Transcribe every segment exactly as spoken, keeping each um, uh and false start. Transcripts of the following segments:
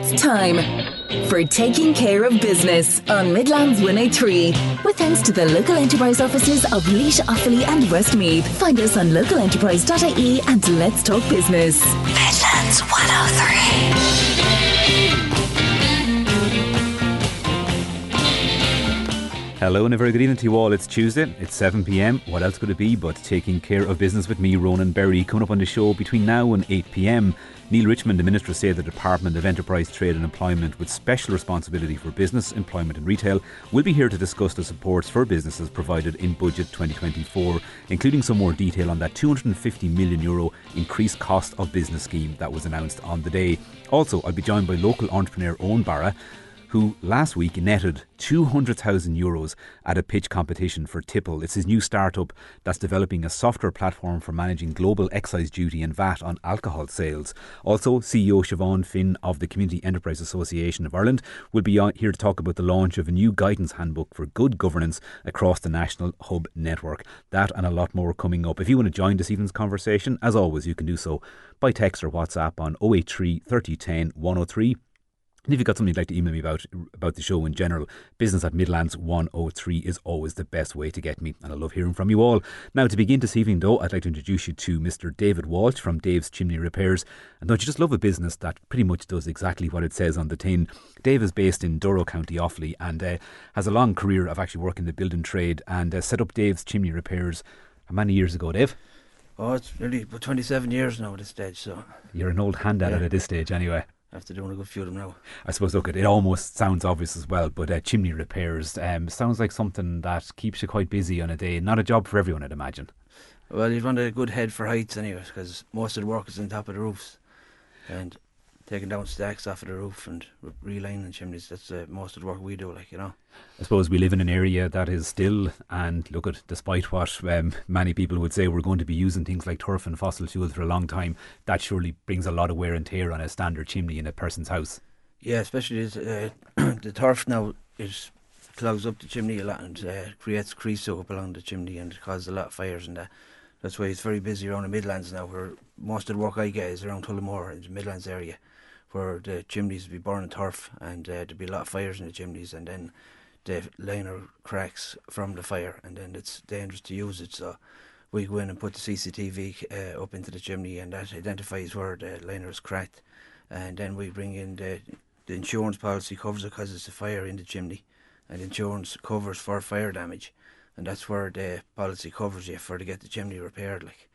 It's time for Taking Care of Business on Midlands one oh three, with thanks to the local enterprise offices of Laois, Offaly and Westmeath. Find us on local enterprise dot I E and let's talk business. Midlands one oh three. Hello and a very good evening to you all. It's Tuesday, it's seven p m. What else could it be but Taking Care of Business with me, Ronan Berry. Coming up on the show between now and eight p m, Neale Richmond, the Minister, said the Department of Enterprise, Trade and Employment, with special responsibility for business, employment and retail, will be here to discuss the supports for businesses provided in Budget twenty twenty-four, including some more detail on that two hundred fifty million euro Increased Cost of Business Scheme that was announced on the day. Also, I'll be joined by local entrepreneur Eoin Bara, who last week netted two hundred thousand euros at a pitch competition for Tipple. It's his new startup that's developing a software platform for managing global excise duty and V A T on alcohol sales. Also, C E O Siobhan Finn of the Community Enterprise Association of Ireland will be here to talk about the launch of a new guidance handbook for good governance across the National Hub Network. That and a lot more coming up. If you want to join this evening's conversation, as always, you can do so by text or WhatsApp on oh eight three, thirty ten, one oh three. And if you've got something you'd like to email me about, about the show in general, business at midlands one oh three is always the best way to get me, and I love hearing from you all. Now, to begin this evening though, I'd like to introduce you to Mister David Walsh from Dave's Chimney Repairs. And don't you just love a business that pretty much does exactly what it says on the tin? Dave is based in Douro, County Offaly, and uh, has a long career of actually working in the building trade, and uh, set up Dave's Chimney Repairs many years ago, Dave. Oh, it's nearly twenty-seven years now at this stage, so... You're an old hand at yeah. it at this stage anyway. After doing a good few of them now. I suppose, look, it, it almost sounds obvious as well, but uh, chimney repairs um, sounds like something that keeps you quite busy on a day. Not a job for everyone, I'd imagine. Well, you'd want a good head for heights anyway, because most of the work is on top of the roofs. And taking down stacks off of the roof and relining chimneys, that's uh, most of the work we do, like, you know. I suppose we live in an area that is still, and look at, despite what um, many people would say, we're going to be using things like turf and fossil fuels for a long time. That surely brings a lot of wear and tear on a standard chimney in a person's house. Yeah, especially uh, the turf now is clogs up the chimney a lot and uh, creates grease up along the chimney and causes a lot of fires and that. That's why it's very busy around the Midlands now, where most of the work I get is around Tullamore in the Midlands area, where the chimneys would be burning turf and uh, there'd be a lot of fires in the chimneys, and then the liner cracks from the fire and then it's dangerous to use it. So we go in and put the C C T V uh, up into the chimney, and that identifies where the liner is cracked, and then we bring in the, the insurance policy covers it because it's a fire in the chimney, and insurance covers for fire damage, and that's where the policy covers you for to get the chimney repaired, like.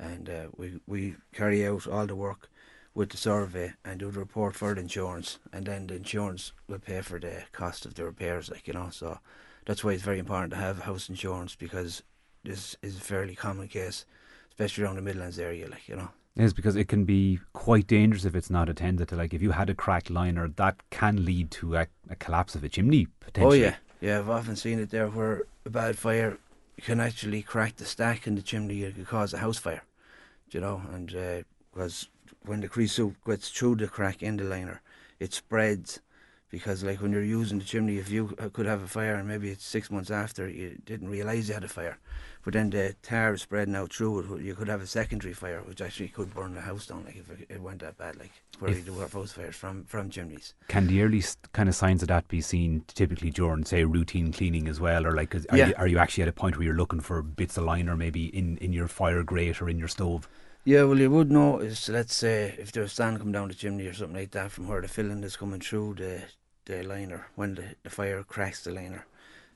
And uh, we, we carry out all the work with the survey and do the report for the insurance, and then the insurance will pay for the cost of the repairs, like, you know. So that's why it's very important to have house insurance, because this is a fairly common case, especially around the Midlands area, like, you know. Yes, because it can be quite dangerous if it's not attended to. Like, if you had a cracked liner, that can lead to a, a collapse of a chimney potentially. Oh yeah, yeah, I've often seen it there where a bad fire can actually crack the stack in the chimney. It could cause a house fire, you know, and uh, because when the grease gets through the crack in the liner, it spreads, because like when you're using the chimney, if you could have a fire and maybe it's six months after you didn't realise you had a fire, but then the tar is spreading out through it, you could have a secondary fire which actually could burn the house down, like, if it went that bad, like, where we do have house fires from, from chimneys. Can the early kind of signs of that be seen typically during, say, routine cleaning as well, or like are, yeah. you, are you actually at a point where you're looking for bits of liner maybe in, in your fire grate or in your stove? Yeah, well, you would notice, let's say, if there's sand coming down the chimney or something like that, from where the filling is coming through the, the liner, when the, the fire cracks the liner,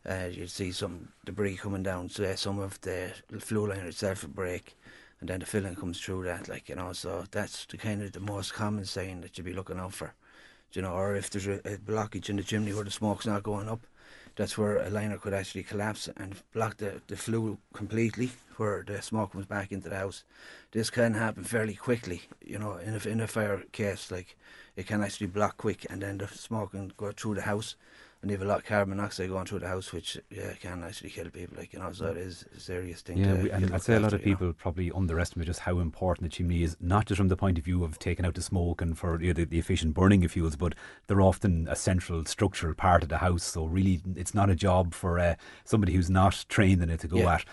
uh, you'd see some debris coming down. So uh, some of the flue liner itself will break, and then the filling comes through that, like, you know. So that's the kind of the most common sign that you'd be looking out for, you know. Or if there's a, a blockage in the chimney where the smoke's not going up, that's where a liner could actually collapse and block the, the flue completely, where the smoke comes back into the house. This can happen fairly quickly, you know, in a, in a fire case, like, it can actually block quick, and then the smoke can go through the house, and you have a lot of carbon monoxide going through the house, which yeah, can actually kill people, like, you know. So it is a serious thing. Yeah, to we, and I'd say a lot of people know. probably underestimate just how important the chimney is, not just from the point of view of taking out the smoke and for, you know, the, the efficient burning of fuels, but they're often a central structural part of the house. So really, it's not a job for uh, somebody who's not trained in it to go yeah. at.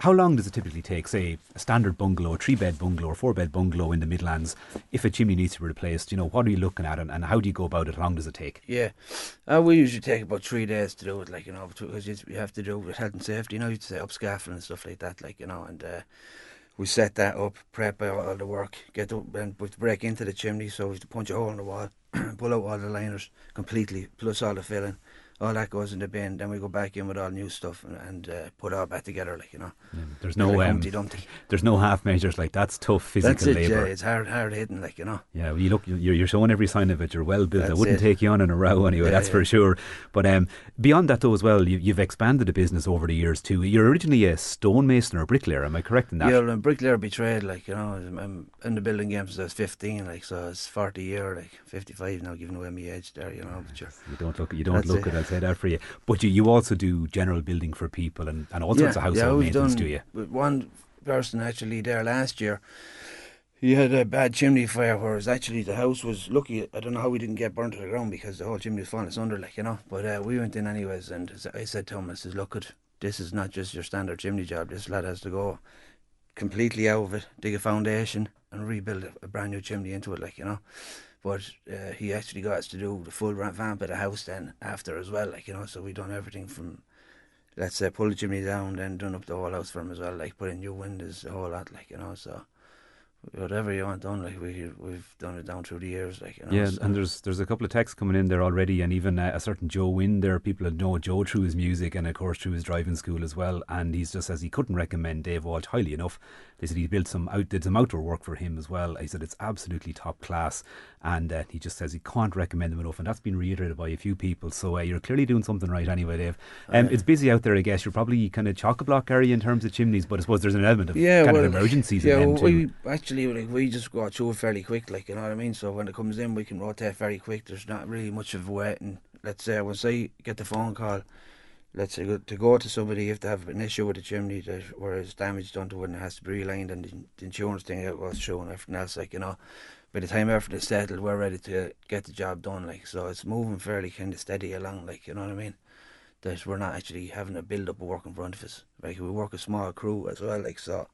how long does it typically take, say, a standard bungalow, a three-bed bungalow or four-bed bungalow in the Midlands, if a chimney needs to be replaced? You know, what are you looking at, and, and how do you go about it? How long does it take? Yeah, uh, we usually take about three days to do it, like, you know, because you have to do with health and safety, you know, you have to set up scaffolding and stuff like that, like, you know, and... Uh, we set that up, prep all, all the work, get up and break into the chimney, so we have to punch a hole in the wall, pull out all the liners completely, plus all the filling. All that goes in the bin, then we go back in with all new stuff and, and uh, put all back together, like, you know. Yeah, there's no like um, Humpty Dumpty. There's no half measures, like, that's tough physical labour. That's it, labour. Yeah, it's hard, hard hitting, like, you know. Yeah, well, you look, you're, you're showing every sign of it. You're well built. That's I wouldn't it. Take you on in a row anyway. Yeah, that's yeah. for sure. But um, beyond that though, as well, you, you've expanded the business over the years too. You're originally a stonemason or a bricklayer. Am I correct in that? Yeah, well, I'm bricklayer by trade, like, you know. I'm in the building game since I was fifteen, like, so it's forty year, like fifty-five now, giving away my age there, you know. But you're, you don't look. You don't look at it. Say that for you, but you, you also do general building for people and, and all sorts yeah, of household yeah, maintenance, do you? One person actually there last year, he had a bad chimney fire, whereas actually the house was lucky. I don't know how we didn't get burned to the ground because the whole chimney was falling under, like, you know. But uh, we went in anyways, and I said to him, I says, look, this is not just your standard chimney job. This lad has to go completely out of it, dig a foundation and rebuild a, a brand new chimney into it, like, you know. But uh, he actually got us to do the full revamp of the house then after as well, like, you know. So we done everything from, let's say, pull the chimney down, then done up the whole house for him as well, like, put in new windows, the whole lot, like, you know. So whatever you want done, like, we, we've done it down through the years, like, you know. Yeah, so. And there's there's a couple of texts coming in there already, and even a, a certain Joe Wynn there, people know Joe through his music and, of course, through his driving school as well, and he just says he couldn't recommend Dave Walsh highly enough. They said he built some out, did some outdoor work for him as well. He said it's absolutely top class, and uh, he just says he can't recommend them enough, and that's been reiterated by a few people. So uh, you're clearly doing something right anyway, Dave. Um, okay. It's busy out there, I guess. You're probably kind of chock-a-block area in terms of chimneys, but I suppose there's an element of yeah, kind well, of emergencies yeah, in them too. We, actually, like, we just go through it fairly quick, like, you know what I mean. So when it comes in, we can rotate very quick. There's not really much of waiting. Let's say once I get the phone call, let's say to go to somebody if they have an issue with the chimney that, where it's damage done to it and it has to be relined, and the, the insurance thing out was shown, everything else, like, you know. By the time everything is settled, we're ready to get the job done, like. So it's moving fairly kind of steady along, like, you know what I mean. That we're not actually having a build up of work in front of us. Like, we work a small crew as well, like, so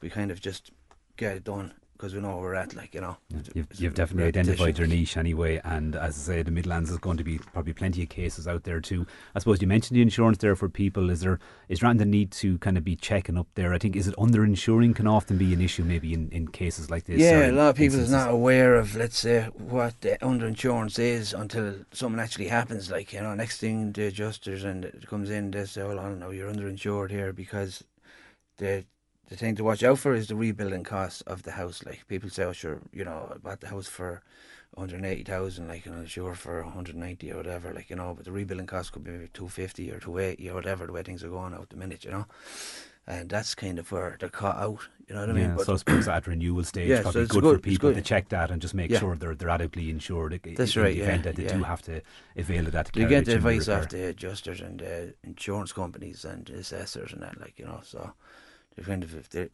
we kind of just get it done because we know where we're at, like, you know. You've, you've definitely identified your niche anyway, and as I say, the Midlands is going to be probably plenty of cases out there too. I suppose you mentioned the insurance there for people. Is there is there the need to kind of be checking up there? I think is it underinsuring can often be an issue maybe in, in cases like this. Yeah, a lot of people instances. Is not aware of, let's say, what the underinsurance is until something actually happens, like, you know. Next thing the adjusters and it comes in, they say, oh, I don't know, you're underinsured here, because the The thing to watch out for is the rebuilding costs of the house. Like, people say, oh, sure, you know, I bought the house for one hundred eighty thousand, like, and I'm sure for one hundred ninety or whatever, like, you know, but the rebuilding cost could be maybe two hundred fifty or two hundred eighty or whatever, the way things are going out at the minute, you know. And that's kind of where they're caught out, you know what I mean? Yeah, but so I suppose at renewal stage, yeah, probably so it's good, good for people good. to check that and just make yeah. sure they're they're adequately insured. That's in right. The event yeah, that they yeah. do have to avail of that. To you get the advice off the adjusters and the insurance companies and assessors and that, like, you know, so. They kind of, if they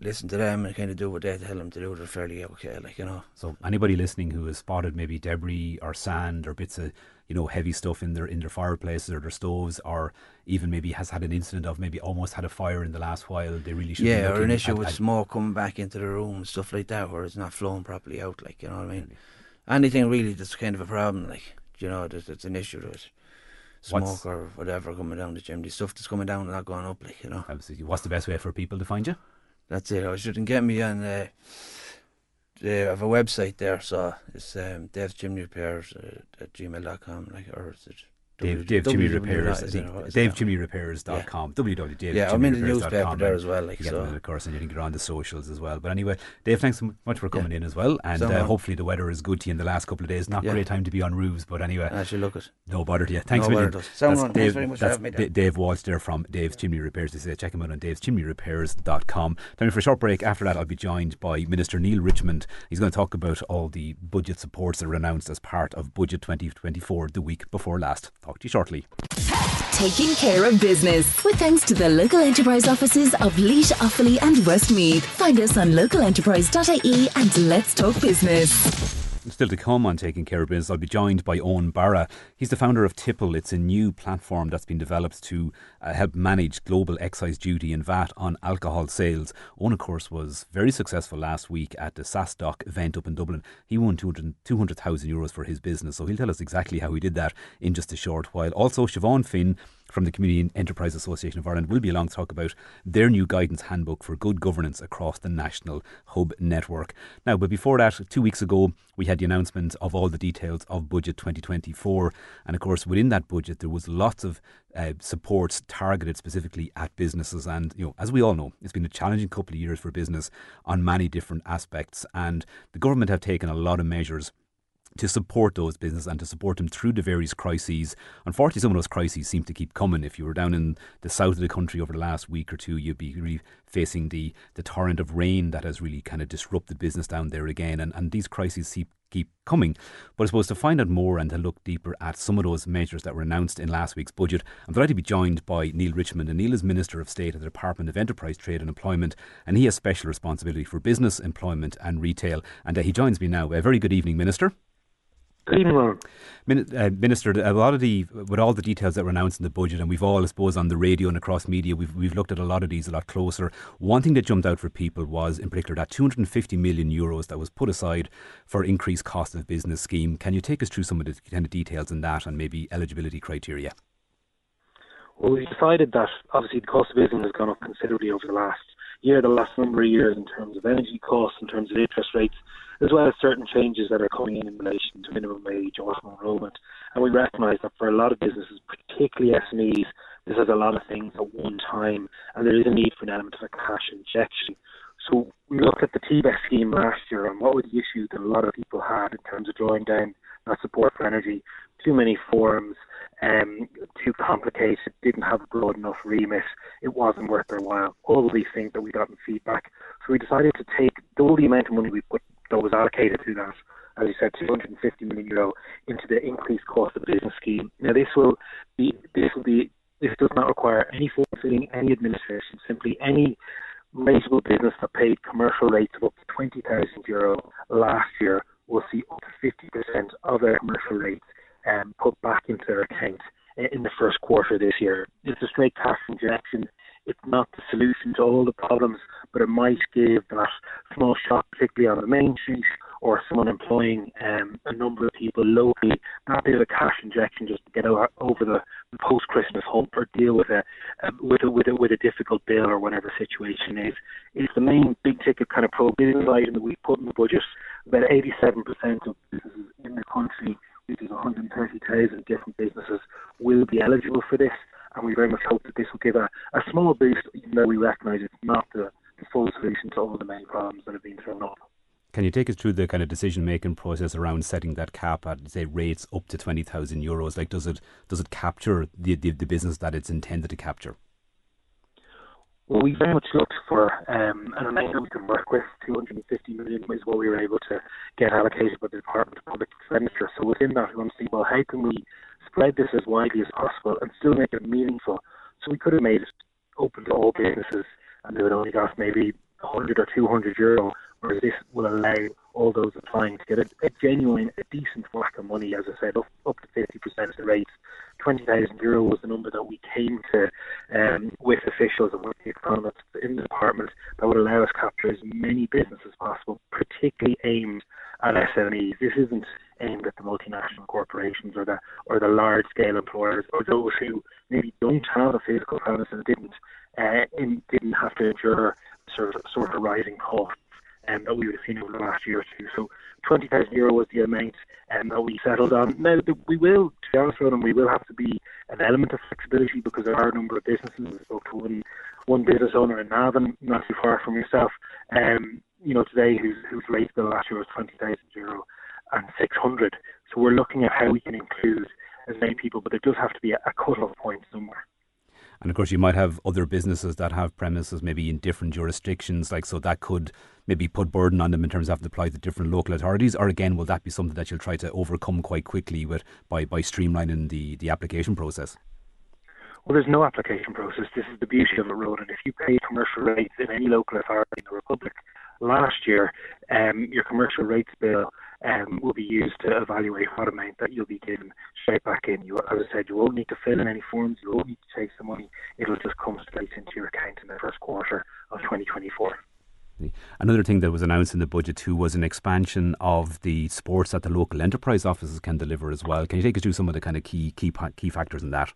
listen to them and kind of do what they tell them to do, they're fairly okay, like, you know. So anybody listening who has spotted maybe debris or sand or bits of, you know, heavy stuff in their in their fireplaces or their stoves, or even maybe has had an incident of maybe almost had a fire in the last while, they really should yeah, be or an issue at, with at, smoke coming back into the room and stuff like that, where it's not flowing properly out, like, you know what I mean. Anything really that's kind of a problem, like, you know, that's, that's an issue with it. Smoke what's, or whatever coming down the chimney, stuff that's coming down and not going up, like, you know. Absolutely. What's the best way for people to find you? That's it. I shouldn't get me on. Uh, they have a website there, so it's um, Dave's Chimney Repairs uh, at gmail dot com, like, or is it Dave, Dave Chimney Repairs, Dave Chimney Repairs dot com, www. Yeah, I'm in the newspaper there as well, like, so. Of course, and you can get on the socials as well. But anyway, Dave, thanks so much for coming yeah. in as well, and uh, hopefully the weather is good to you in the last couple of days. Not yeah. great time to be on roofs, but anyway. I should look at. No bother to you. Thanks no bother to Someone, Dave, thanks very much for having me there. Dave Walsh there from Dave's Chimney Repairs. They say check him out on Dave's Chimney Repairs dot com. Time for a short break. After that, I'll be joined by Minister Neale Richmond. He's going to talk about all the budget supports that were announced as part of Budget twenty twenty-four the week before last. Talk to you shortly. Taking care of business with thanks to the local enterprise offices of Laois, Offaly and Westmeath. Find us on local enterprise dot I E and let's talk business. Still to come on Taking Care of Business, I'll be joined by Eoin Bara. He's the founder of Tipple. It's a new platform that's been developed to uh, help manage global excise duty and V A T on alcohol sales. Eoin, of course, was very successful last week at the SaaStock event up in Dublin. He won two hundred thousand euros for his business, so he'll tell us exactly how he did that in just a short while. Also, Siobhan Finn from the Community Enterprise Association of Ireland will be along to talk about their new guidance handbook for good governance across the National Hub Network. Now, but before that, two weeks ago, we had the announcement of all the details of Budget twenty twenty-four. And of course, within that budget, there was lots of uh, supports targeted specifically at businesses. And, you know, as we all know, it's been a challenging couple of years for business on many different aspects. And the government have taken a lot of measures to support those businesses and to support them through the various crises. Unfortunately, some of those crises seem to keep coming. If you were down in the south of the country over the last week or two, you'd be really facing the, the torrent of rain that has really kind of disrupted business down there again. And, and these crises keep keep coming. But I suppose to find out more and to look deeper at some of those measures that were announced in last week's budget, I'm delighted to be joined by Neale Richmond. And Neale is Minister of State at the Department of Enterprise, Trade and Employment, and he has special responsibility for business, employment and retail. And uh, he joins me now. A very good evening, Minister. Minister, a lot of the, with all the details that were announced in the budget, and we've all, I suppose, on the radio and across media, we've we've looked at a lot of these a lot closer. One thing that jumped out for people was, in particular, that two hundred fifty million euros that was put aside for Increased Cost of Business Scheme. Can you take us through some of the kind of details in that and maybe eligibility criteria? Well, we decided that, obviously, the cost of business has gone up considerably over the last year, the last number of years, in terms of energy costs, in terms of interest rates, as well as certain changes that are coming in in relation to minimum wage or enrollment. And we recognise that for a lot of businesses, particularly S M Es, this has a lot of things at one time, and there is a need for an element of a cash injection. So we looked at the T B E S S scheme last year and what were the issues that a lot of people had in terms of drawing down that support for energy. Too many forms, um, too complicated, didn't have a broad enough remit, it wasn't worth their while. All of these things that we got in feedback. So we decided to take all the amount of money we put that was allocated to that, as you said, two hundred fifty million euro, into the Increased Cost of Business Scheme. Now this will be, this will be, this does not require any form filling, any administration, simply any rateable business that paid commercial rates of up to twenty thousand euro last year will see up to fifty percent of their commercial rates Um, put back into their account in the first quarter this year. It's a straight cash injection. It's not the solution to all the problems, but it might give that small shop, particularly on the main street, or someone employing um, a number of people locally, that bit of a cash injection just to get over the post-Christmas hump or deal with a, uh, with a with a with a difficult bill or whatever situation is. It's the main big-ticket kind of pro-business item that we put in the budget. About eighty-seven percent of businesses in the country, which is one hundred thirty thousand different businesses, will be eligible for this, and we very much hope that this will give a, a small boost, even though we recognise it's not the, the full solution to all the main problems that have been thrown up. Can you take us through the kind of decision-making process around setting that cap at, say, rates up to twenty thousand euros? Like, does it does it capture the, the, the business that it's intended to capture? Well, we very much looked for um, an amount that we can work with. two hundred fifty million is what we were able to get allocated by the Department of Public Expenditure. So within that, we want to see, well, how can we spread this as widely as possible and still make it meaningful? So we could have made it open to all businesses and they would only cost maybe one hundred or two hundred euro, whereas this will allow all those applying to get a, a genuine, a decent whack of money, as I said, up, up to fifty percent of the rates. twenty thousand euro was the number that we came to um, with officials and with the economists in the department that would allow us to capture as many businesses as possible, particularly aimed at S M Es. This isn't aimed at the multinational corporations or the or the large-scale employers or those who maybe don't have a physical presence and didn't, uh, and didn't have to endure sort of, sort of rising costs Um, that we would have seen over the last year or two. So twenty thousand euro was the amount um, that we settled on. Now, we will, to be honest with them, we will have to be an element of flexibility because there are a number of businesses. I spoke to one, one business owner in Navan, not too far from yourself, um, you know, today, whose who's rate bill last year was twenty thousand euro and six hundred. So we're looking at how we can include as many people, but there does have to be a, a cut-off point somewhere. And of course, you might have other businesses that have premises maybe in different jurisdictions, like, so that could maybe put burden on them in terms of having to apply to different local authorities. Or again, will that be something that you'll try to overcome quite quickly with by, by streamlining the, the application process? Well, there's no application process. This is the beauty of the road. And if you pay commercial rates in any local authority in the Republic last year, um, your commercial rates bill um, will be used to evaluate what amount that you'll be given straight back in. You, as I said, you won't need to fill in any forms, you won't need to chase the money, it'll just come straight into your account in the first quarter of twenty twenty-four. Another thing that was announced in the budget too was an expansion of the sports that the local enterprise offices can deliver as well. Can you take us through some of the kind of key key key factors in that?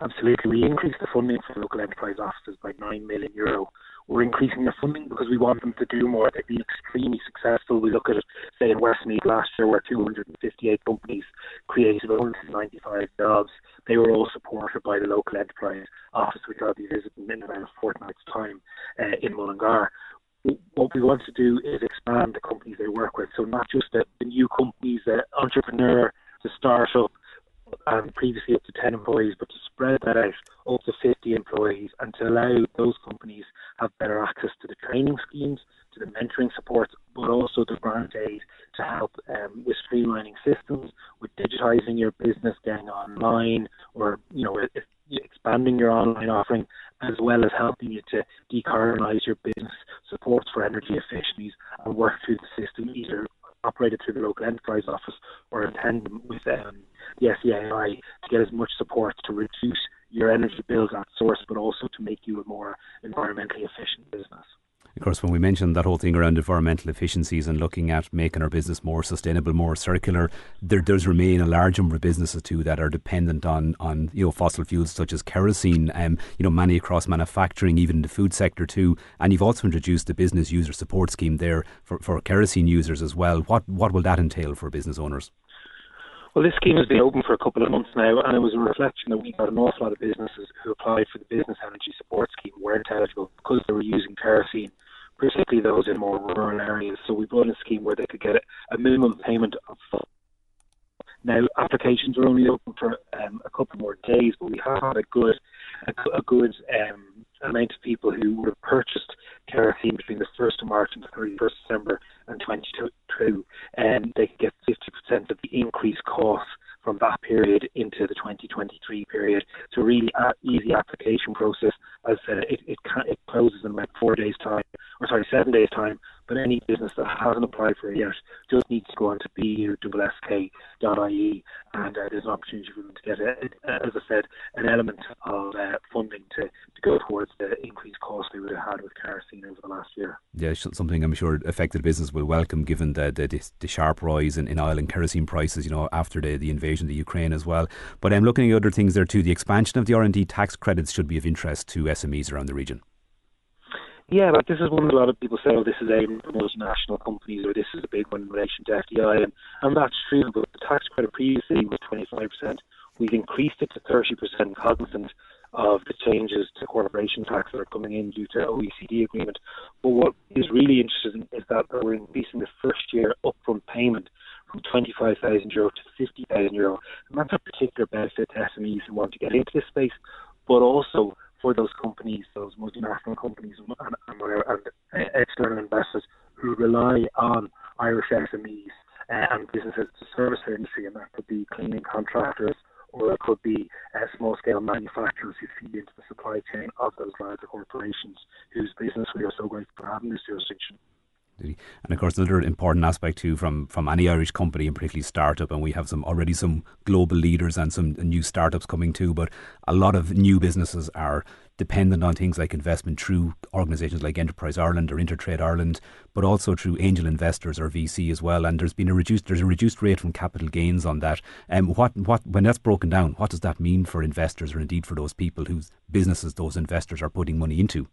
Absolutely. We increased the funding for local enterprise offices by nine million euro. We're increasing the funding because we want them to do more. They've been extremely successful. We look at it, say in Westmeath last year, where two hundred fifty-eight companies created one hundred ninety-five jobs. They were all supported by the local enterprise office, which I'll be visiting in about a fortnight's time uh, in Mullingar. What we want to do is expand the companies they work with. So not just the, the new companies, the entrepreneur, the startup, Um, previously up to ten employees, but to spread that out up to fifty employees, and to allow those companies have better access to the training schemes, to the mentoring support, but also the grant aid to help um, with streamlining systems, with digitising your business, getting online, or you know expanding your online offering, as well as helping you to decarbonise your business, supports for energy efficiencies, and work through the system either operated through the local enterprise office or in tandem with um, the S E A I to get as much support to reduce your energy bills at source, but also to make you a more environmentally efficient business. Of course, when we mentioned that whole thing around environmental efficiencies and looking at making our business more sustainable, more circular, there does remain a large number of businesses too that are dependent on, on you know fossil fuels such as kerosene, um, you know, many across manufacturing, even in the food sector too. And you've also introduced the business user support scheme there for, for kerosene users as well. What what will that entail for business owners? Well, this scheme has been open for a couple of months now, and it was a reflection that we got an awful lot of businesses who applied for the Business Energy Support Scheme weren't eligible because they were using kerosene, particularly those in more rural areas. So we brought in a scheme where they could get a minimum payment of five. Now, applications are only open for um, a couple more days, but we have had a good, a, a good um, amount of people who would have purchased kerosene between the first of March and the thirty-first of December and twenty twenty-two, and they could get fifty percent of the increased cost from that period into the twenty twenty-three period. It's a really easy application process. As I said, it, it, can, it closes in about four days' time, or sorry, seven days' time. But any business that hasn't applied for it yet just needs to go on to b u s k dot i e, and uh, there's an opportunity for them to get, a, as I said, an element of uh, funding to, to go towards the increased cost they would have had with kerosene over the last year. Yeah, something I'm sure affected business will welcome, given the the, the sharp rise in, in oil and kerosene prices, you know, after the, the invasion of the Ukraine as well. But I'm um, looking at other things there too. The expansion of the R and D tax credits should be of interest to S M Es around the region. Yeah, but this is one that a lot of people say, oh, this is aimed at multinational companies, or this is a big one in relation to F D I, and, and that's true, but the tax credit previously was twenty-five percent. We've increased it to thirty percent, cognizant of the changes to corporation tax that are coming in due to O E C D agreement. But what is really interesting is that we're increasing the first year upfront payment from twenty-five thousand euro to fifty thousand euro. And that's a particular benefit to S M Es who want to get into this space, but also for those companies, those multinational companies and, and, and external investors who rely on Irish S M Es and businesses to service their industry, and that could be cleaning contractors, or it could be uh, small-scale manufacturers who feed into the supply chain of those larger corporations whose business we are so grateful for having this jurisdiction. And of course, another important aspect too from, from any Irish company, and particularly startup, and we have some already some global leaders and some new startups coming too, but a lot of new businesses are dependent on things like investment through organisations like Enterprise Ireland or Intertrade Ireland, but also through angel investors or V C as well. And there's been a reduced there's a reduced rate from capital gains on that. And um, what what when that's broken down, what does that mean for investors, or indeed for those people whose businesses those investors are putting money into?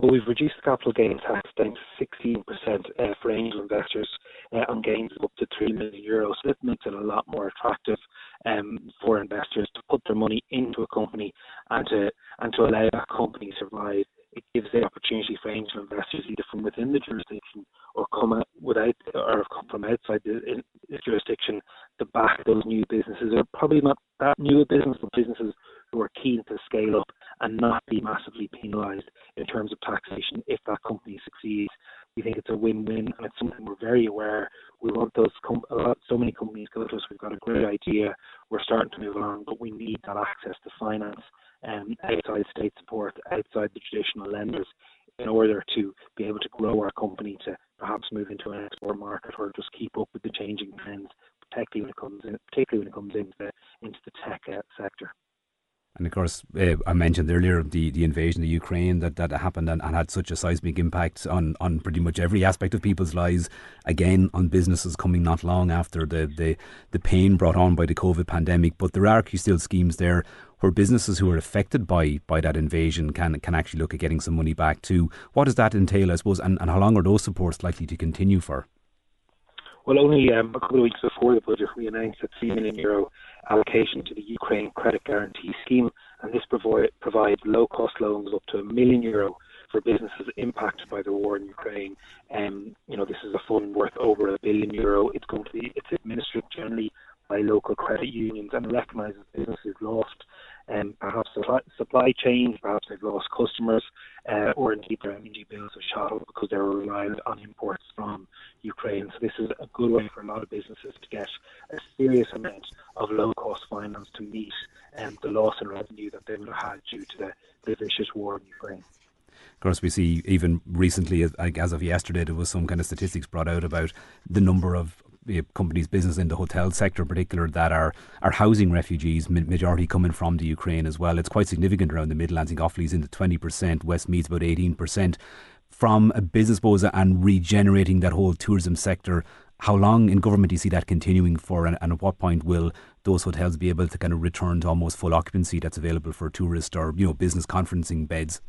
Well, we've reduced the capital gains tax down to sixteen percent uh, for angel investors uh, on gains of up to three million euros. So that makes it a lot more attractive um, for investors to put their money into a company and to and to allow that company to survive. It gives the opportunity for angel investors, either from within the jurisdiction or come out without, or come from outside the, in, the jurisdiction, to back those new businesses. They're probably not that new a business, but businesses who are keen to scale up and not be massively penalised in terms of taxation if that company succeeds. We think it's a win-win, and it's something we're very aware. We want those com- a lot, so many companies go to us. We've got a great idea. We're starting to move along, but we need that access to finance and outside state support, outside the traditional lenders, in order to be able to grow our company to perhaps move into an export market or just keep up with the changing trends, particularly when it comes in, particularly when it comes into the, into the tech uh, sector. And of course, uh, I mentioned earlier the, the invasion of Ukraine that, that happened and, and had such a seismic impact on, on pretty much every aspect of people's lives. Again, on businesses coming not long after the, the, the pain brought on by the COVID pandemic. But there are still schemes there where businesses who are affected by, by that invasion can, can actually look at getting some money back too. What does that entail, I suppose, and, and how long are those supports likely to continue for? Well, only um, a couple of weeks before the budget, we announced a three million euro allocation to the Ukraine Credit Guarantee Scheme, and this provi- provides low-cost loans up to a million euro for businesses impacted by the war in Ukraine. Um, you know, this is a fund worth over a billion euro. It's going to be it's administered generally by local credit unions and recognises businesses lost um, perhaps supply, supply chains, perhaps they've lost customers, uh, or indeed their energy bills have shot up because they were reliant on imports from Ukraine. So this is a good way for a lot of businesses to get a serious amount of low-cost finance to meet um, the loss in revenue that they would have had due to the, the vicious war in Ukraine. Of course, we see even recently, as of yesterday, there was some kind of statistics brought out about the number of companies, business in the hotel sector in particular, that are, are housing refugees, majority coming from the Ukraine as well. It's quite significant around the Midlands. Offaly's in the twenty percent, Westmead's about eighteen percent. From a business proposal and regenerating that whole tourism sector, how long in government do you see that continuing for, and, and at what point will those hotels be able to kind of return to almost full occupancy that's available for tourist or, you know, business conferencing beds?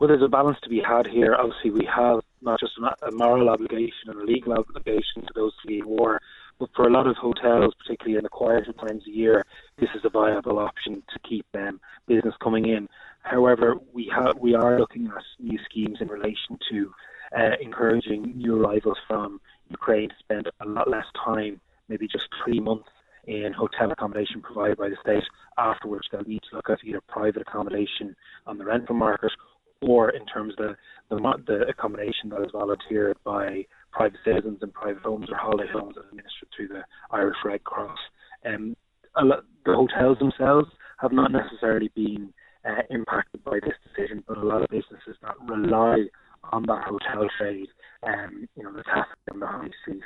Well, there's a balance to be had here. Obviously, we have not just a moral obligation and a legal obligation to those fleeing in war, but for a lot of hotels, particularly in the quieter times of year, this is a viable option to keep um, business coming in. However, we have we are looking at new schemes in relation to uh, encouraging new arrivals from Ukraine to spend a lot less time, maybe just three months, in hotel accommodation provided by the state. Afterwards, they'll need to look at either private accommodation on the rental market, or in terms of the, the, the accommodation that is volunteered by private citizens and private homes or holiday homes administered through the Irish Red Cross. Um, a lot, the hotels themselves have not necessarily been uh, impacted by this decision, but a lot of businesses that rely on that hotel trade, um, you know, the taxi and the high seat,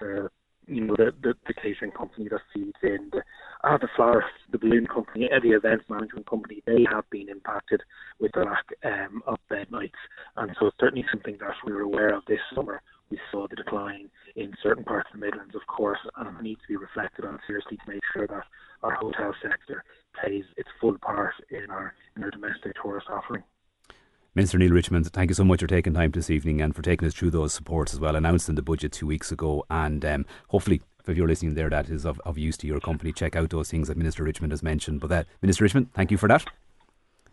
the, you know, the, the, the catering company that feeds in, the, uh, the florist, the balloon company, uh, the events management company, they have been impacted with the lack um, of bed nights. And so it's certainly something that we were aware of this summer. We saw the decline in certain parts of the Midlands, of course, and it needs to be reflected on seriously to make sure that our hotel sector plays its full part in our, in our domestic tourist offering. Minister Neale Richmond, thank you so much for taking time this evening and for taking us through those supports as well, announced in the budget two weeks ago. And um, hopefully, if you're listening there, that is of, of use to your company. Check out those things that Minister Richmond has mentioned. But that, Minister Richmond, thank you for that.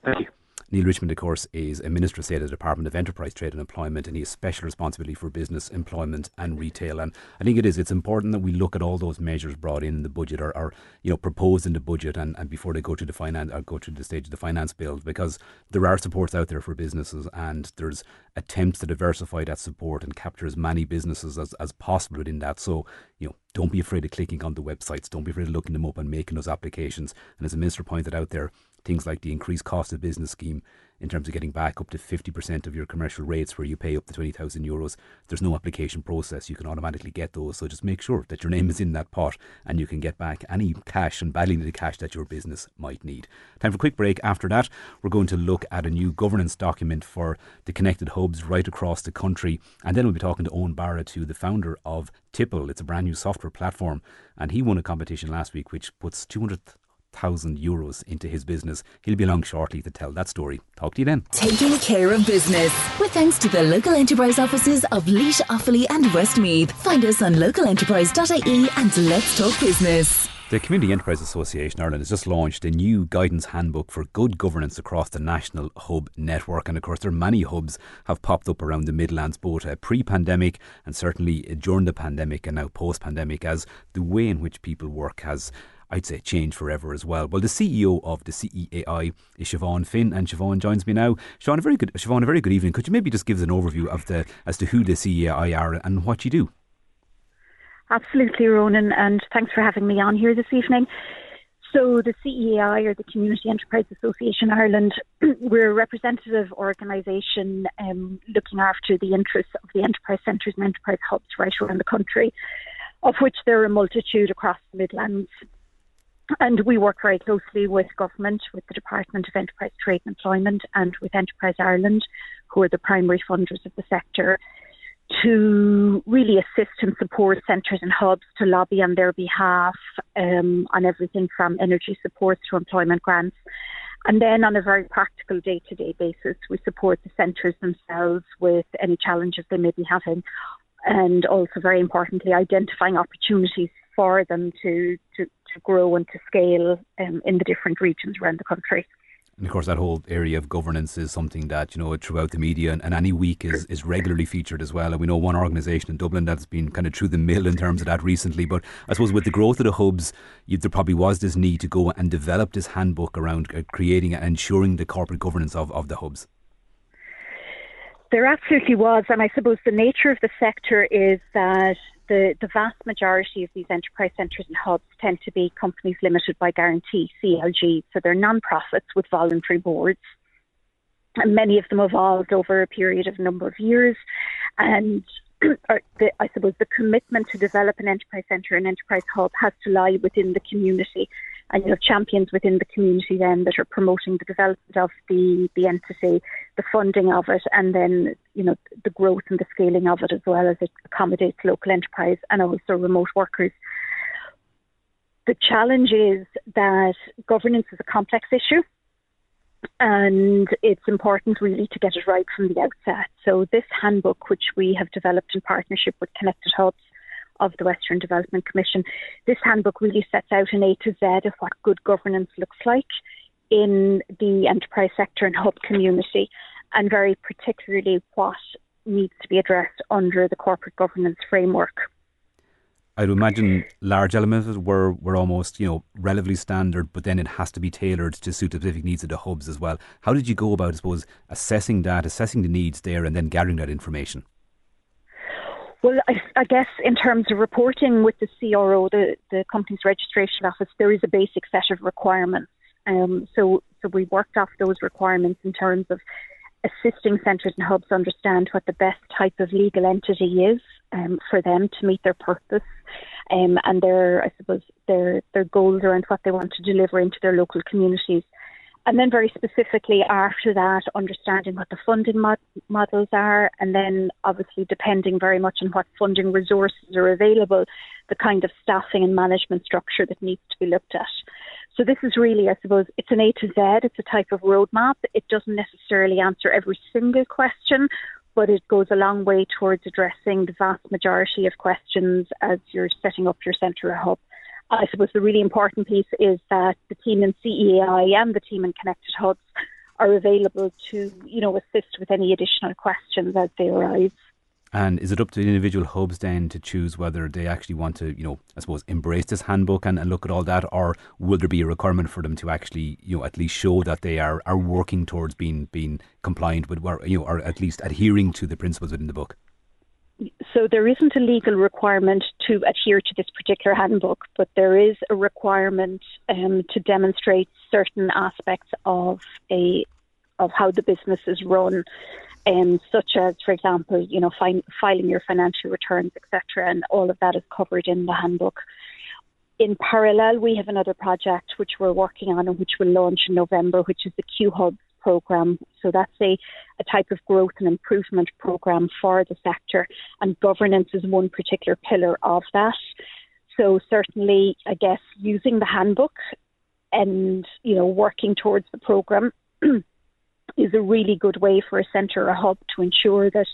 Thank you. Neale Richmond, of course, is a Minister of State of the Department of Enterprise, Trade and Employment, and he has special responsibility for business, employment and retail. And I think it is, it's important that we look at all those measures brought in the budget or, or you know, proposed in the budget and, and before they go to the finance or go to the stage of the finance bill, because there are supports out there for businesses and there's attempts to diversify that support and capture as many businesses as, as possible within that. So, you know, don't be afraid of clicking on the websites. Don't be afraid of looking them up and making those applications. And as the Minister pointed out there, things like the Increased Cost of Business Scheme in terms of getting back up to fifty percent of your commercial rates where you pay up to twenty thousand euros. There's no application process. You can automatically get those. So just make sure that your name is in that pot and you can get back any cash and badly needed cash that your business might need. Time for a quick break. After that, we're going to look at a new governance document for the Connected Hubs right across the country. And then we'll be talking to Eoin Bara, to the founder of Tipple. It's a brand new software platform. And he won a competition last week, which puts two hundred thousand euros into his business. He'll be along shortly to tell that story. Talk to you then. Taking care of business with thanks to the local enterprise offices of Laois, Offaly and Westmeath. Find us on local enterprise dot I E and let's talk business. The Community Enterprise Association Ireland has just launched a new guidance handbook for good governance across the National Hub Network. And of course, there are many hubs have popped up around the Midlands, both pre-pandemic and certainly during the pandemic and now post-pandemic, as the way in which people work has, I'd say, change forever as well. Well, the C E O of the S E A I is Siobhan Finn, and Siobhan joins me now. Siobhan, a very good, Siobhan, a very good evening. Could you maybe just give us an overview of the as to who the S E A I are and what you do? Absolutely, Ronan, and thanks for having me on here this evening. So the C E A I, or the Community Enterprise Association Ireland, we're a representative organisation um, looking after the interests of the enterprise centres and enterprise hubs right around the country, of which there are a multitude across the Midlands. And we work very closely with government, with the Department of Enterprise, Trade and Employment, and with Enterprise Ireland, who are the primary funders of the sector, to really assist and support centres and hubs to lobby on their behalf um, on everything from energy support to employment grants. And then on a very practical day-to-day basis, we support the centres themselves with any challenges they may be having, and also, very importantly, identifying opportunities for them to, to, to grow and to scale um, in the different regions around the country. And of course, that whole area of governance is something that, you know, throughout the media and, and any week is, is regularly featured as well. And we know one organisation in Dublin that's been kind of through the mill in terms of that recently. But I suppose with the growth of the hubs, you, there probably was this need to go and develop this handbook around creating and ensuring the corporate governance of, of the hubs. There absolutely was. And I suppose the nature of the sector is that The, the vast majority of these enterprise centres and hubs tend to be companies limited by guarantee, C L G, so they're non-profits with voluntary boards. And many of them evolved over a period of a number of years. And the, I suppose the commitment to develop an enterprise centre and enterprise hub has to lie within the community. And you have champions within the community then that are promoting the development of the, the entity, the funding of it, and then, you know, the growth and the scaling of it, as well as it accommodates local enterprise and also remote workers. The challenge is that governance is a complex issue, and it's important really to get it right from the outset. So this handbook, which we have developed in partnership with Connected Hubs of the Western Development Commission, this handbook really sets out an A to Z of what good governance looks like in the enterprise sector and hub community, and very particularly what needs to be addressed under the corporate governance framework. I'd imagine large elements of it were, were almost, you know, relatively standard, but then it has to be tailored to suit the specific needs of the hubs as well. How did you go about, I suppose, assessing that, assessing the needs there, and then gathering that information? Well, I, I guess in terms of reporting with the C R O, the, the company's registration office, there is a basic set of requirements. Um, so, so we worked off those requirements in terms of assisting centres and hubs understand what the best type of legal entity is um, for them to meet their purpose um, and their, I suppose, their their goals around what they want to deliver into their local communities. And then very specifically after that, understanding what the funding mod- models are, and then obviously depending very much on what funding resources are available, the kind of staffing and management structure that needs to be looked at. So this is really, I suppose, it's an A to Z, it's a type of roadmap. It doesn't necessarily answer every single question, but it goes a long way towards addressing the vast majority of questions as you're setting up your centre or hub. I suppose the really important piece is that the team in C E A I and the team in Connected Hubs are available to, you know, assist with any additional questions as they arise. And is it up to the individual hubs then to choose whether they actually want to, you know, I suppose, embrace this handbook and, and look at all that, or will there be a requirement for them to actually, you know, at least show that they are, are working towards being being compliant with, or, you know, or at least adhering to the principles within the book? So there isn't a legal requirement to adhere to this particular handbook, but there is a requirement um, to demonstrate certain aspects of a of how the business is run, um, such as, for example, you know, fi- filing your financial returns, et cetera. And all of that is covered in the handbook. In parallel, we have another project which we're working on and which will launch in November, which is the Q Hub programme. So that's a, a type of growth and improvement programme for the sector, and governance is one particular pillar of that. So certainly, I guess, using the handbook and, you know, working towards the programme is a really good way for a centre or a hub to ensure that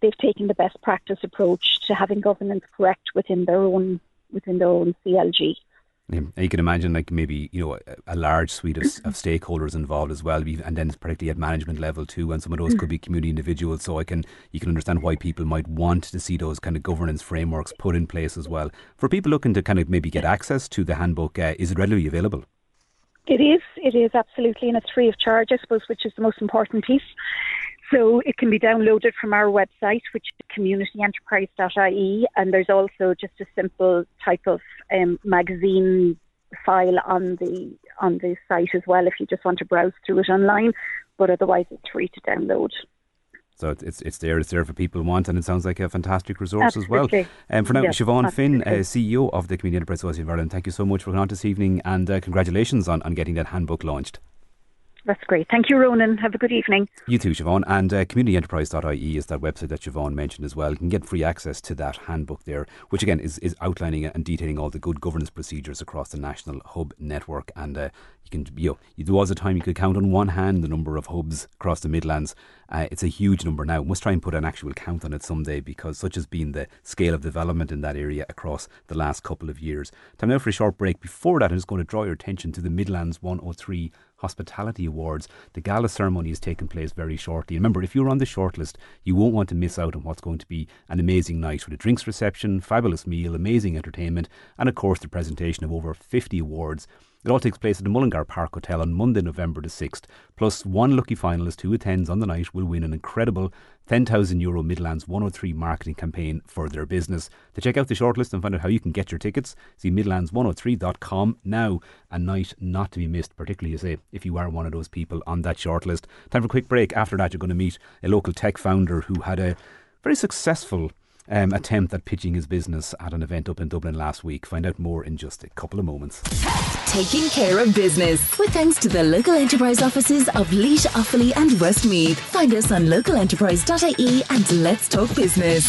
they've taken the best practice approach to having governance correct within their own within their own C L G. And you can imagine, like, maybe, you know, a large suite of, of stakeholders involved as well, and then particularly at management level too, and some of those could be community individuals. So I can you can understand why people might want to see those kind of governance frameworks put in place as well. For people looking to kind of maybe get access to the handbook, uh, is it readily available? It is, it is absolutely, and it's free of charge, I suppose, which is the most important piece. So it can be downloaded from our website, which is community enterprise dot I E, and there's also just a simple type of um, magazine file on the on the site as well if you just want to browse through it online, but otherwise it's free to download. So it's it's there, it's there for people who want, and it sounds like a fantastic resource absolutely. As well. And um, for now, yes, Siobhan absolutely. Finn, uh, C E O of the Community Enterprise Association of Ireland, thank you so much for coming on this evening, and uh, congratulations on, on getting that handbook launched. That's great. Thank you, Ronan. Have a good evening. You too, Siobhan. And uh, community enterprise dot I E is that website that Siobhan mentioned as well. You can get free access to that handbook there, which again is, is outlining and detailing all the good governance procedures across the National Hub Network. And uh, you can, you know, there was a time you could count on one hand the number of hubs across the Midlands. Uh, it's a huge number now. We must try and put an actual count on it someday, because such has been the scale of development in that area across the last couple of years. Time now for a short break. Before that, I'm just going to draw your attention to the Midlands one oh three Hospitality Awards. The gala ceremony is taking place very shortly. Remember, if you're on the shortlist, you won't want to miss out on what's going to be an amazing night with a drinks reception, fabulous meal, amazing entertainment, and of course the presentation of over fifty awards. It all takes place at the Mullingar Park Hotel on Monday, November the sixth. Plus, one lucky finalist who attends on the night will win an incredible ten thousand euro Midlands one oh three marketing campaign for their business. To check out the shortlist and find out how you can get your tickets, see midlands one oh three dot com now. A night not to be missed, particularly, say, if you are one of those people on that shortlist. Time for a quick break. After that, you're going to meet a local tech founder who had a very successful Um, attempt at pitching his business at an event up in Dublin last week. Find out more in just a couple of moments. Taking care of business with thanks to the local enterprise offices of Laois, Offaly and Westmeath. Find us on local enterprise dot I E and let's talk business.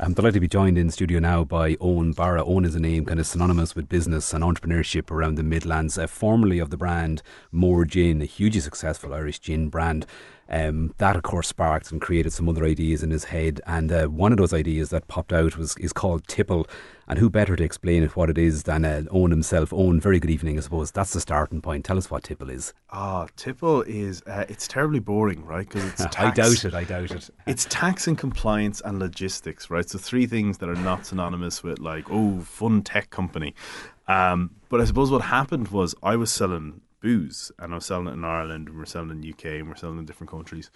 I'm delighted to be joined in studio now by Eoin Bara. Eoin is a name kind of synonymous with business and entrepreneurship around the Midlands, uh, formerly of the brand More Gin, a hugely successful Irish gin brand. Um, that, of course, sparked and created some other ideas in his head. And uh, one of those ideas that popped out was is called Tipple. And who better to explain it, what it is, than uh, Eoin himself. Eoin, very good evening, I suppose. That's the starting point. Tell us what Tipple is. Ah, oh, Tipple is, uh, it's terribly boring, right? Because it's tax. I doubt it, I doubt it. It's tax and compliance and logistics, right? So three things that are not synonymous with, like, oh, fun tech company. Um, but I suppose what happened was I was selling booze, and I was selling it in Ireland, and we we're selling it in the U K, and we we're selling it in different countries.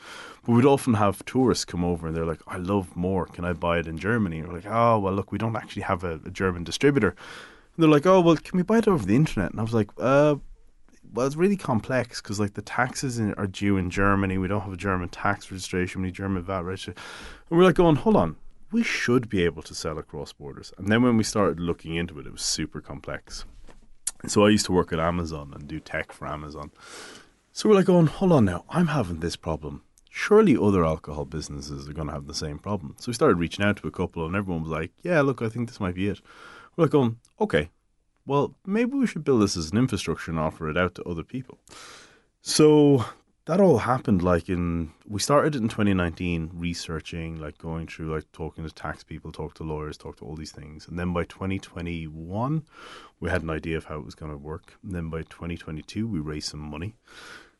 But we'd often have tourists come over and they're like, I love More, can I buy it in Germany? And we're like, oh, well, look, we don't actually have a, a German distributor. And they're like, oh, well, can we buy it over the internet? And I was like, uh, well, it's really complex because, like, the taxes in, are due in Germany. We don't have a German tax registration, we need German V A T registration. And we're like, going, hold on, we should be able to sell across borders. And then when we started looking into it, it was super complex. So I used to work at Amazon and do tech for Amazon. So we're like going, hold on now, I'm having this problem. Surely other alcohol businesses are going to have the same problem. So we started reaching out to a couple and everyone was like, yeah, look, I think this might be it. We're like going, okay, well, maybe we should build this as an infrastructure and offer it out to other people. So that all happened like in, we started in twenty nineteen researching, like going through, like talking to tax people, talk to lawyers, talk to all these things. And then by twenty twenty-one, we had an idea of how it was going to work. And then by twenty twenty-two, we raised some money.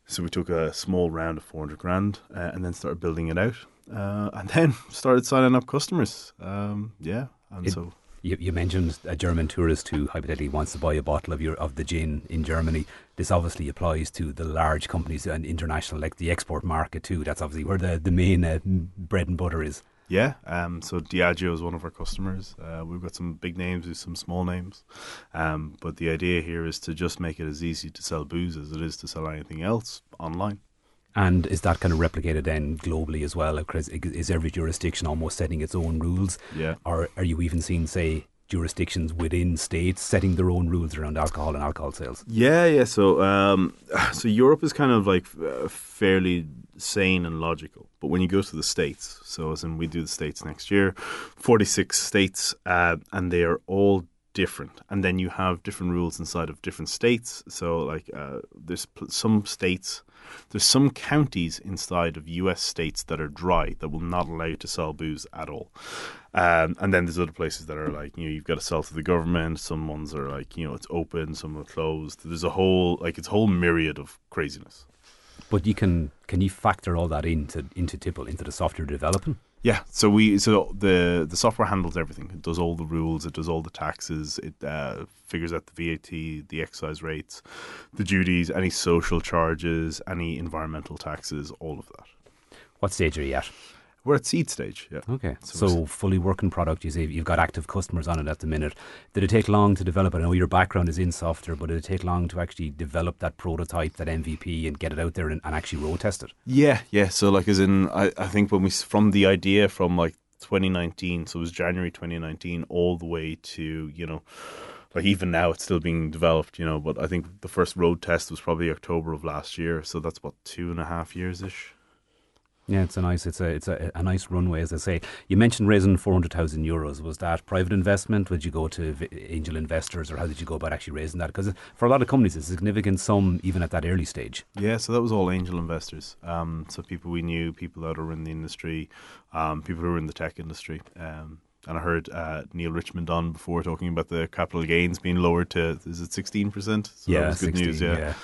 So we took a small round of four hundred grand uh, and then started building it out. Uh, and then started signing up customers. Um, yeah. And it, so you, you mentioned a German tourist who hypothetically wants to buy a bottle of your of the gin in Germany. This obviously applies to the large companies and international, like the export market too. That's obviously where the, the main uh, bread and butter is. Yeah, um, so Diageo is one of our customers. Uh, we've got some big names with some small names. Um, but the idea here is to just make it as easy to sell booze as it is to sell anything else online. And is that kind of replicated then globally as well? Is every jurisdiction almost setting its own rules? Yeah. Or are you even seeing, say, jurisdictions within states setting their own rules around alcohol and alcohol sales? Yeah, yeah. So, um, so Europe is kind of like uh, fairly sane and logical. But when you go to the States, so as in we do the States next year, forty-six states, uh, and they are all different. And then you have different rules inside of different states. So like uh, there's pl- some states, there's some counties inside of U S states that are dry, that will not allow you to sell booze at all. Um, and then there's other places that are like, you know, you've got to sell to the government. Some ones are like, you know, it's open, some are closed. There's a whole, like it's a whole myriad of craziness. But you can, can you factor all that into, into Tipple, into the software development? Yeah, so we so the the software handles everything. It does all the rules, it does all the taxes, it uh, figures out the V A T, the excise rates, the duties, any social charges, any environmental taxes, all of that. What stage are you at? We're at seed stage. Yeah. Okay. So, so fully working product, you say you've got active customers on it at the minute. Did it take long to develop? I know your background is in software, but did it take long to actually develop that prototype, that M V P, and get it out there and, and actually road test it? Yeah, yeah. So like as in, I, I think when we, from the idea from like twenty nineteen, so it was January twenty nineteen, all the way to, you know, like even now it's still being developed, you know, but I think the first road test was probably October of last year. So that's what, two and a half years-ish. Yeah, it's a nice, it's a, it's a, a nice runway, as I say. You mentioned raising four hundred thousand euros. Was that private investment? Would you go to angel investors, or how did you go about actually raising that? Because for a lot of companies, it's a significant sum even at that early stage. Yeah, so that was all angel investors. Um, so people we knew, people that are in the industry, um, people who are in the tech industry. Um, and I heard uh, Neale Richmond on before talking about the capital gains being lowered to, is it sixteen percent? So yeah, that was good sixteen, news. Yeah. yeah.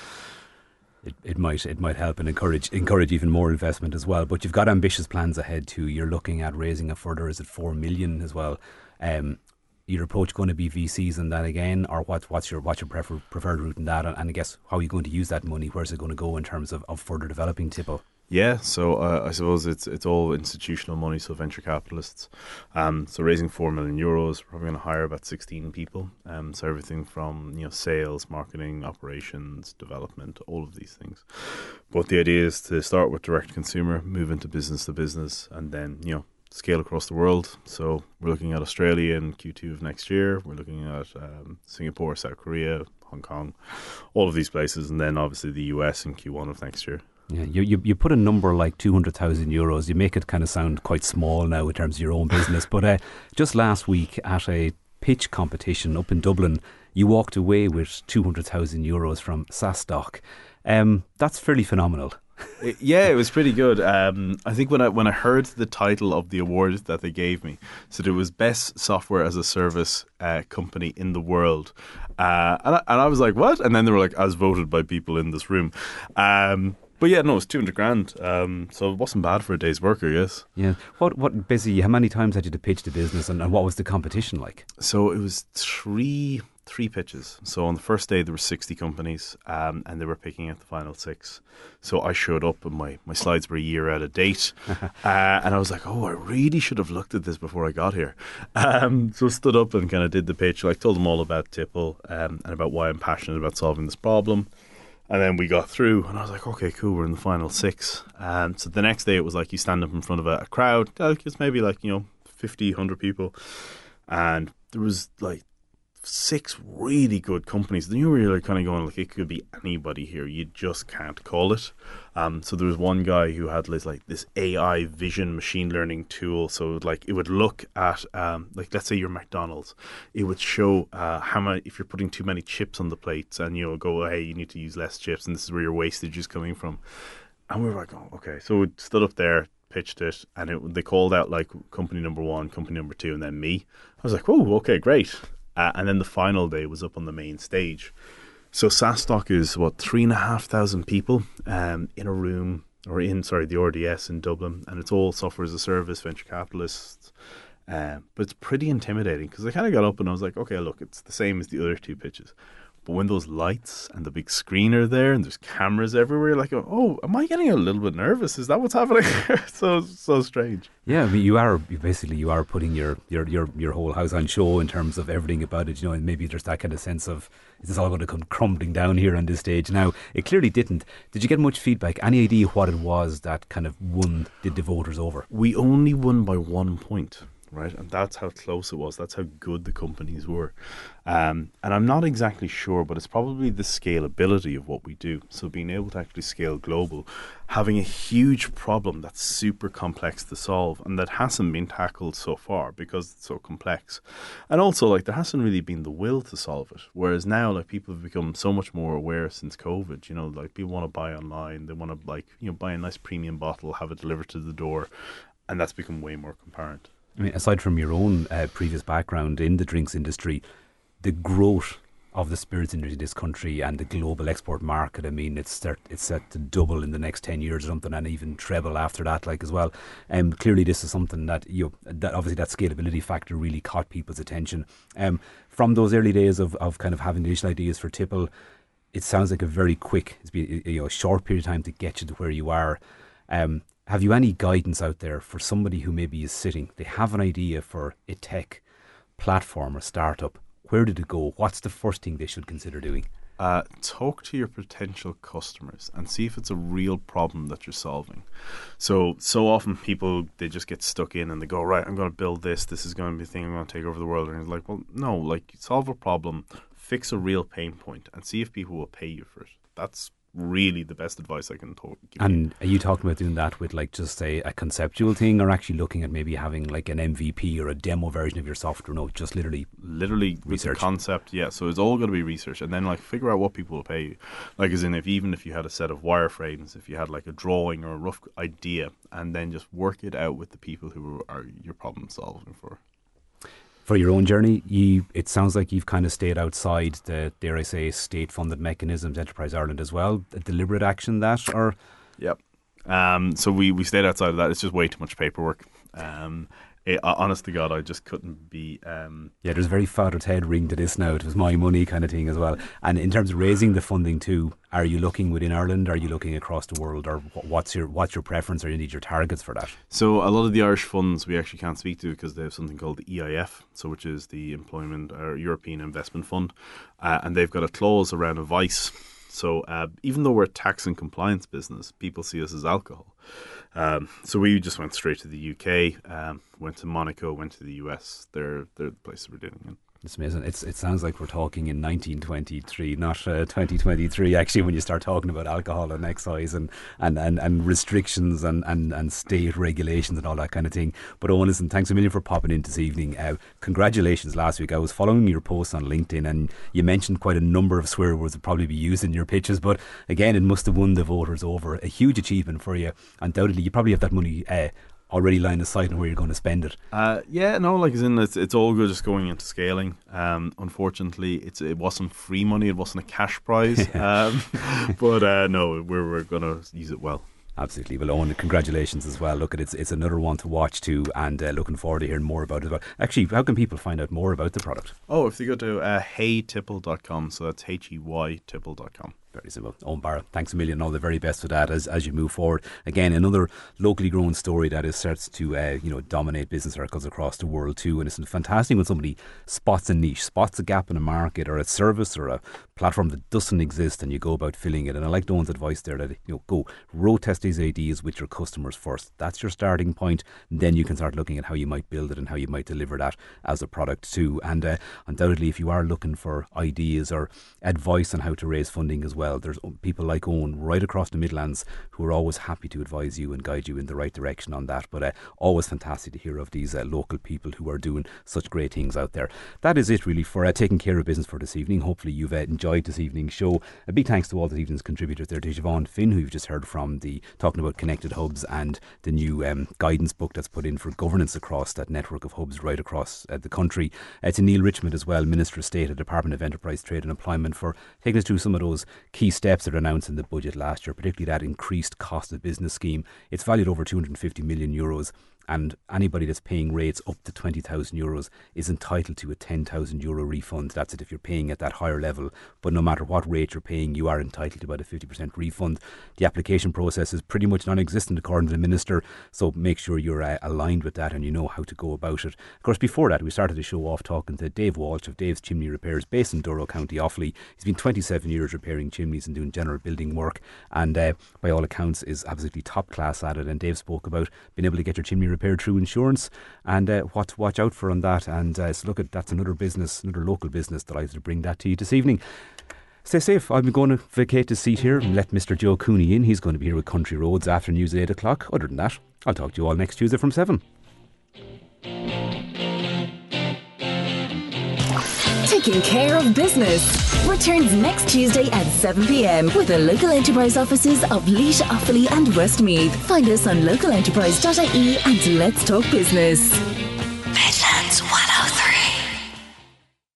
It, it might it might help and encourage encourage even more investment as well. But you've got ambitious plans ahead too. You're looking at raising a further, is it four million as well? Um, your approach going to be V Cs and that again, or what what's your what's your prefer, preferred route in that? And, and I guess how are you going to use that money? Where's it going to go in terms of, of further developing Tipple? Yeah, so uh, I suppose it's it's all institutional money, so venture capitalists. Um, so raising four million euros, we're probably going to hire about sixteen people. Um, so everything from you know sales, marketing, operations, development, all of these things. But the idea is to start with direct consumer, move into business to business, and then you know scale across the world. So we're looking at Australia in Q two of next year. We're looking at um, Singapore, South Korea, Hong Kong, all of these places, and then obviously the U S in Q one of next year. Yeah, you, you you put a number like two hundred thousand euros. You make it kind of sound quite small now in terms of your own business. But uh, just last week at a pitch competition up in Dublin, you walked away with two hundred thousand euros from SaaStock. Um, that's fairly phenomenal. It, yeah, it was pretty good. Um, I think when I when I heard the title of the award that they gave me, so it was Best Software as a Service uh, Company in the World. Uh, and, I, and I was like, what? And then they were like, as voted by people in this room. Um But yeah, no, it's two hundred grand, um, so it wasn't bad for a day's work, I guess. Yeah. What, what busy, how many times had you to pitch the business, and, and what was the competition like? So it was three three pitches. So on the first day, there were sixty companies, um, and they were picking out the final six. So I showed up, and my, my slides were a year out of date, uh, and I was like, oh, I really should have looked at this before I got here. Um, so I stood up and kind of did the pitch. I like, told them all about Tipple um, and about why I'm passionate about solving this problem. And then we got through, and I was like, okay, cool, we're in the final six. Um, so the next day it was like you stand up in front of a, a crowd, it's maybe like, you know, fifty, one hundred people. And there was like six really good companies. Then you were really kind of going, like, it could be anybody here. You just can't call it. Um, so there was one guy who had this, like this A I vision machine learning tool. So like it would look at, um, like let's say you're McDonald's, it would show uh, how many, if you're putting too many chips on the plates, and you know, go, hey, you need to use less chips, and this is where your wastage is coming from. And we were like, oh, okay. So we stood up there, pitched it, and it, they called out like company number one, company number two, and then me. I was like, oh, okay, great. Uh, and then the final day was up on the main stage. So SaaStock is, what, three and a half thousand people um, in a room, or in, sorry, the R D S in Dublin. And it's all software as a service, venture capitalists. Uh, but it's pretty intimidating, because I kind of got up and I was like, okay, look, it's the same as the other two pitches. But when those lights and the big screen are there and there's cameras everywhere, like, oh, am I getting a little bit nervous? Is that what's happening? so so strange. Yeah, I mean, you are basically you are putting your, your your your whole house on show in terms of everything about it, you know, and maybe there's that kind of sense of, is this all going to come crumbling down here on this stage? Now, it clearly didn't. Did you get much feedback? Any idea what it was that kind of won, did the voters over? We only won by one point. Right, and that's how close it was. That's how good the companies were. Um, and I'm not exactly sure, but it's probably the scalability of what we do. So being able to actually scale global, having a huge problem that's super complex to solve and that hasn't been tackled so far because it's so complex. And also, like, there hasn't really been the will to solve it. Whereas now, like, people have become so much more aware since COVID. You know, like, people want to buy online. They want to, like, you know, buy a nice premium bottle, have it delivered to the door. And that's become way more apparent. I mean, aside from your own uh, previous background in the drinks industry, the growth of the spirits industry in this country and the global export market, I mean, it's start, it's set to double in the next ten years or something, and even treble after that, like, as well. And um, clearly this is something that, you know, that obviously that scalability factor really caught people's attention. Um, from those early days of, of kind of having the initial ideas for Tipple, it sounds like a very quick, it's been, you know, a short period of time to get you to where you are. Um, have you any guidance out there for somebody who maybe is sitting, they have an idea for a tech platform or startup? Where did it go? What's the first thing they should consider doing? Uh, talk to your potential customers and see if it's a real problem that you're solving. So, so often people, they just get stuck in and they go, right, I'm going to build this. This is going to be the thing. I'm going to take over the world. And it's like, well, no, like solve a problem, fix a real pain point and see if people will pay you for it. That's really the best advice I can talk, give and you. Are you talking about doing that with like just say a conceptual thing or actually looking at maybe having like an M V P or a demo version of your software? No, just literally literally research. With the concept, yeah. So it's all going to be research and then like figure out what people will pay you. Like as in if even if you had a set of wireframes, if you had like a drawing or a rough idea and then just work it out with the people who are your problem solving for. For your own journey, you, it sounds like you've kind of stayed outside the, dare I say, state-funded mechanisms, Enterprise Ireland as well. A deliberate action that, or? Yep. Um, so we, we stayed outside of that. It's just way too much paperwork. Um, it, honest to God, I just couldn't be... Um, yeah, there's a very Father Ted ring to this now. It was my money kind of thing as well. And in terms of raising the funding too, are you looking within Ireland? Are you looking across the world? Or what's your what's your preference or indeed your targets for that? So a lot of the Irish funds we actually can't speak to because they have something called the E I F, so which is the Employment or European Investment Fund, uh, and they've got a clause around advice. So uh, even though we're a tax and compliance business, people see us as alcohol. Um, so we just went straight to the U K, um, went to Monaco, went to the U S. They're they're the places we're dealing in. It's amazing. It's, it sounds like we're talking in nineteen twenty-three, not uh, twenty twenty-three, actually, when you start talking about alcohol and excise and, and, and, and restrictions and, and, and state regulations and all that kind of thing. But Eoin, listen, thanks a million for popping in this evening. Uh, congratulations last week. I was following your posts on LinkedIn and you mentioned quite a number of swear words that probably be used in your pitches. But again, it must have won the voters over. A huge achievement for you. Undoubtedly, you probably have that money uh, already line of sight on where you're going to spend it. Uh, yeah, no, like as in it's, it's all good just going into scaling. Um, unfortunately, it's it wasn't free money, it wasn't a cash prize. um, but uh, no, we're, we're going to use it well. Absolutely. Well, Eoin, congratulations as well. Look, it's it's another one to watch too and uh, looking forward to hearing more about it. Actually, how can people find out more about the product? Oh, if they go to uh, hey tipple dot com, so that's H E Y tipple dot com. Very simple. Eoin Bara, thanks a million. All the very best for that as, as you move forward. Again, another locally grown story that is starts to uh, you know dominate business circles across the world too. And it's fantastic when somebody spots a niche, spots a gap in a market or a service or a platform that doesn't exist, and you go about filling it. And I like Eoin's advice there that you know go road test these ideas with your customers first. That's your starting point. Then you can start looking at how you might build it and how you might deliver that as a product too. And uh, undoubtedly, if you are looking for ideas or advice on how to raise funding as well, there's people like Eoin right across the Midlands who are always happy to advise you and guide you in the right direction on that. But uh, always fantastic to hear of these uh, local people who are doing such great things out there. That is it really for uh, Taking Care of Business for this evening. Hopefully you've uh, enjoyed this evening's show. A big thanks to all this evening's contributors there, to Siobhan Finn, who you've just heard from, the talking about Connected Hubs and the new um, guidance book that's put in for governance across that network of hubs right across uh, the country. Uh, to Neale Richmond as well, Minister of State at the Department of Enterprise, Trade and Employment, for taking us through some of those key steps that are announced in the budget last year, particularly that Increased Cost of Business Scheme. It's valued over two hundred fifty million euros. And anybody that's paying rates up to twenty thousand euros is entitled to a ten thousand euro refund. That's it if you're paying at that higher level. But no matter what rate you're paying, you are entitled to about a fifty percent refund. The application process is pretty much non-existent according to the Minister. So make sure you're uh, aligned with that and you know how to go about it. Of course, before that, we started the show off talking to Dave Walsh of Dave's Chimney Repairs based in Douro, County Offaly. He's been twenty-seven years repairing chimneys and doing general building work. And uh, by all accounts is absolutely top class at it. And Dave spoke about being able to get your chimney repaired repaired through insurance and uh, what to watch out for on that. And uh, so look at that's another business, another local business that I have to bring that to you this evening. Stay safe. I'm going to vacate the seat here and let Mister Joe Cooney in. He's going to be here with Country Roads after news at eight o'clock. Other than that, I'll talk to you all next Tuesday from seven. Taking Care of Business returns next Tuesday at seven p m with the local enterprise offices of Laois, Offaly and Westmeath. Find us on local enterprise dot I E and let's talk business.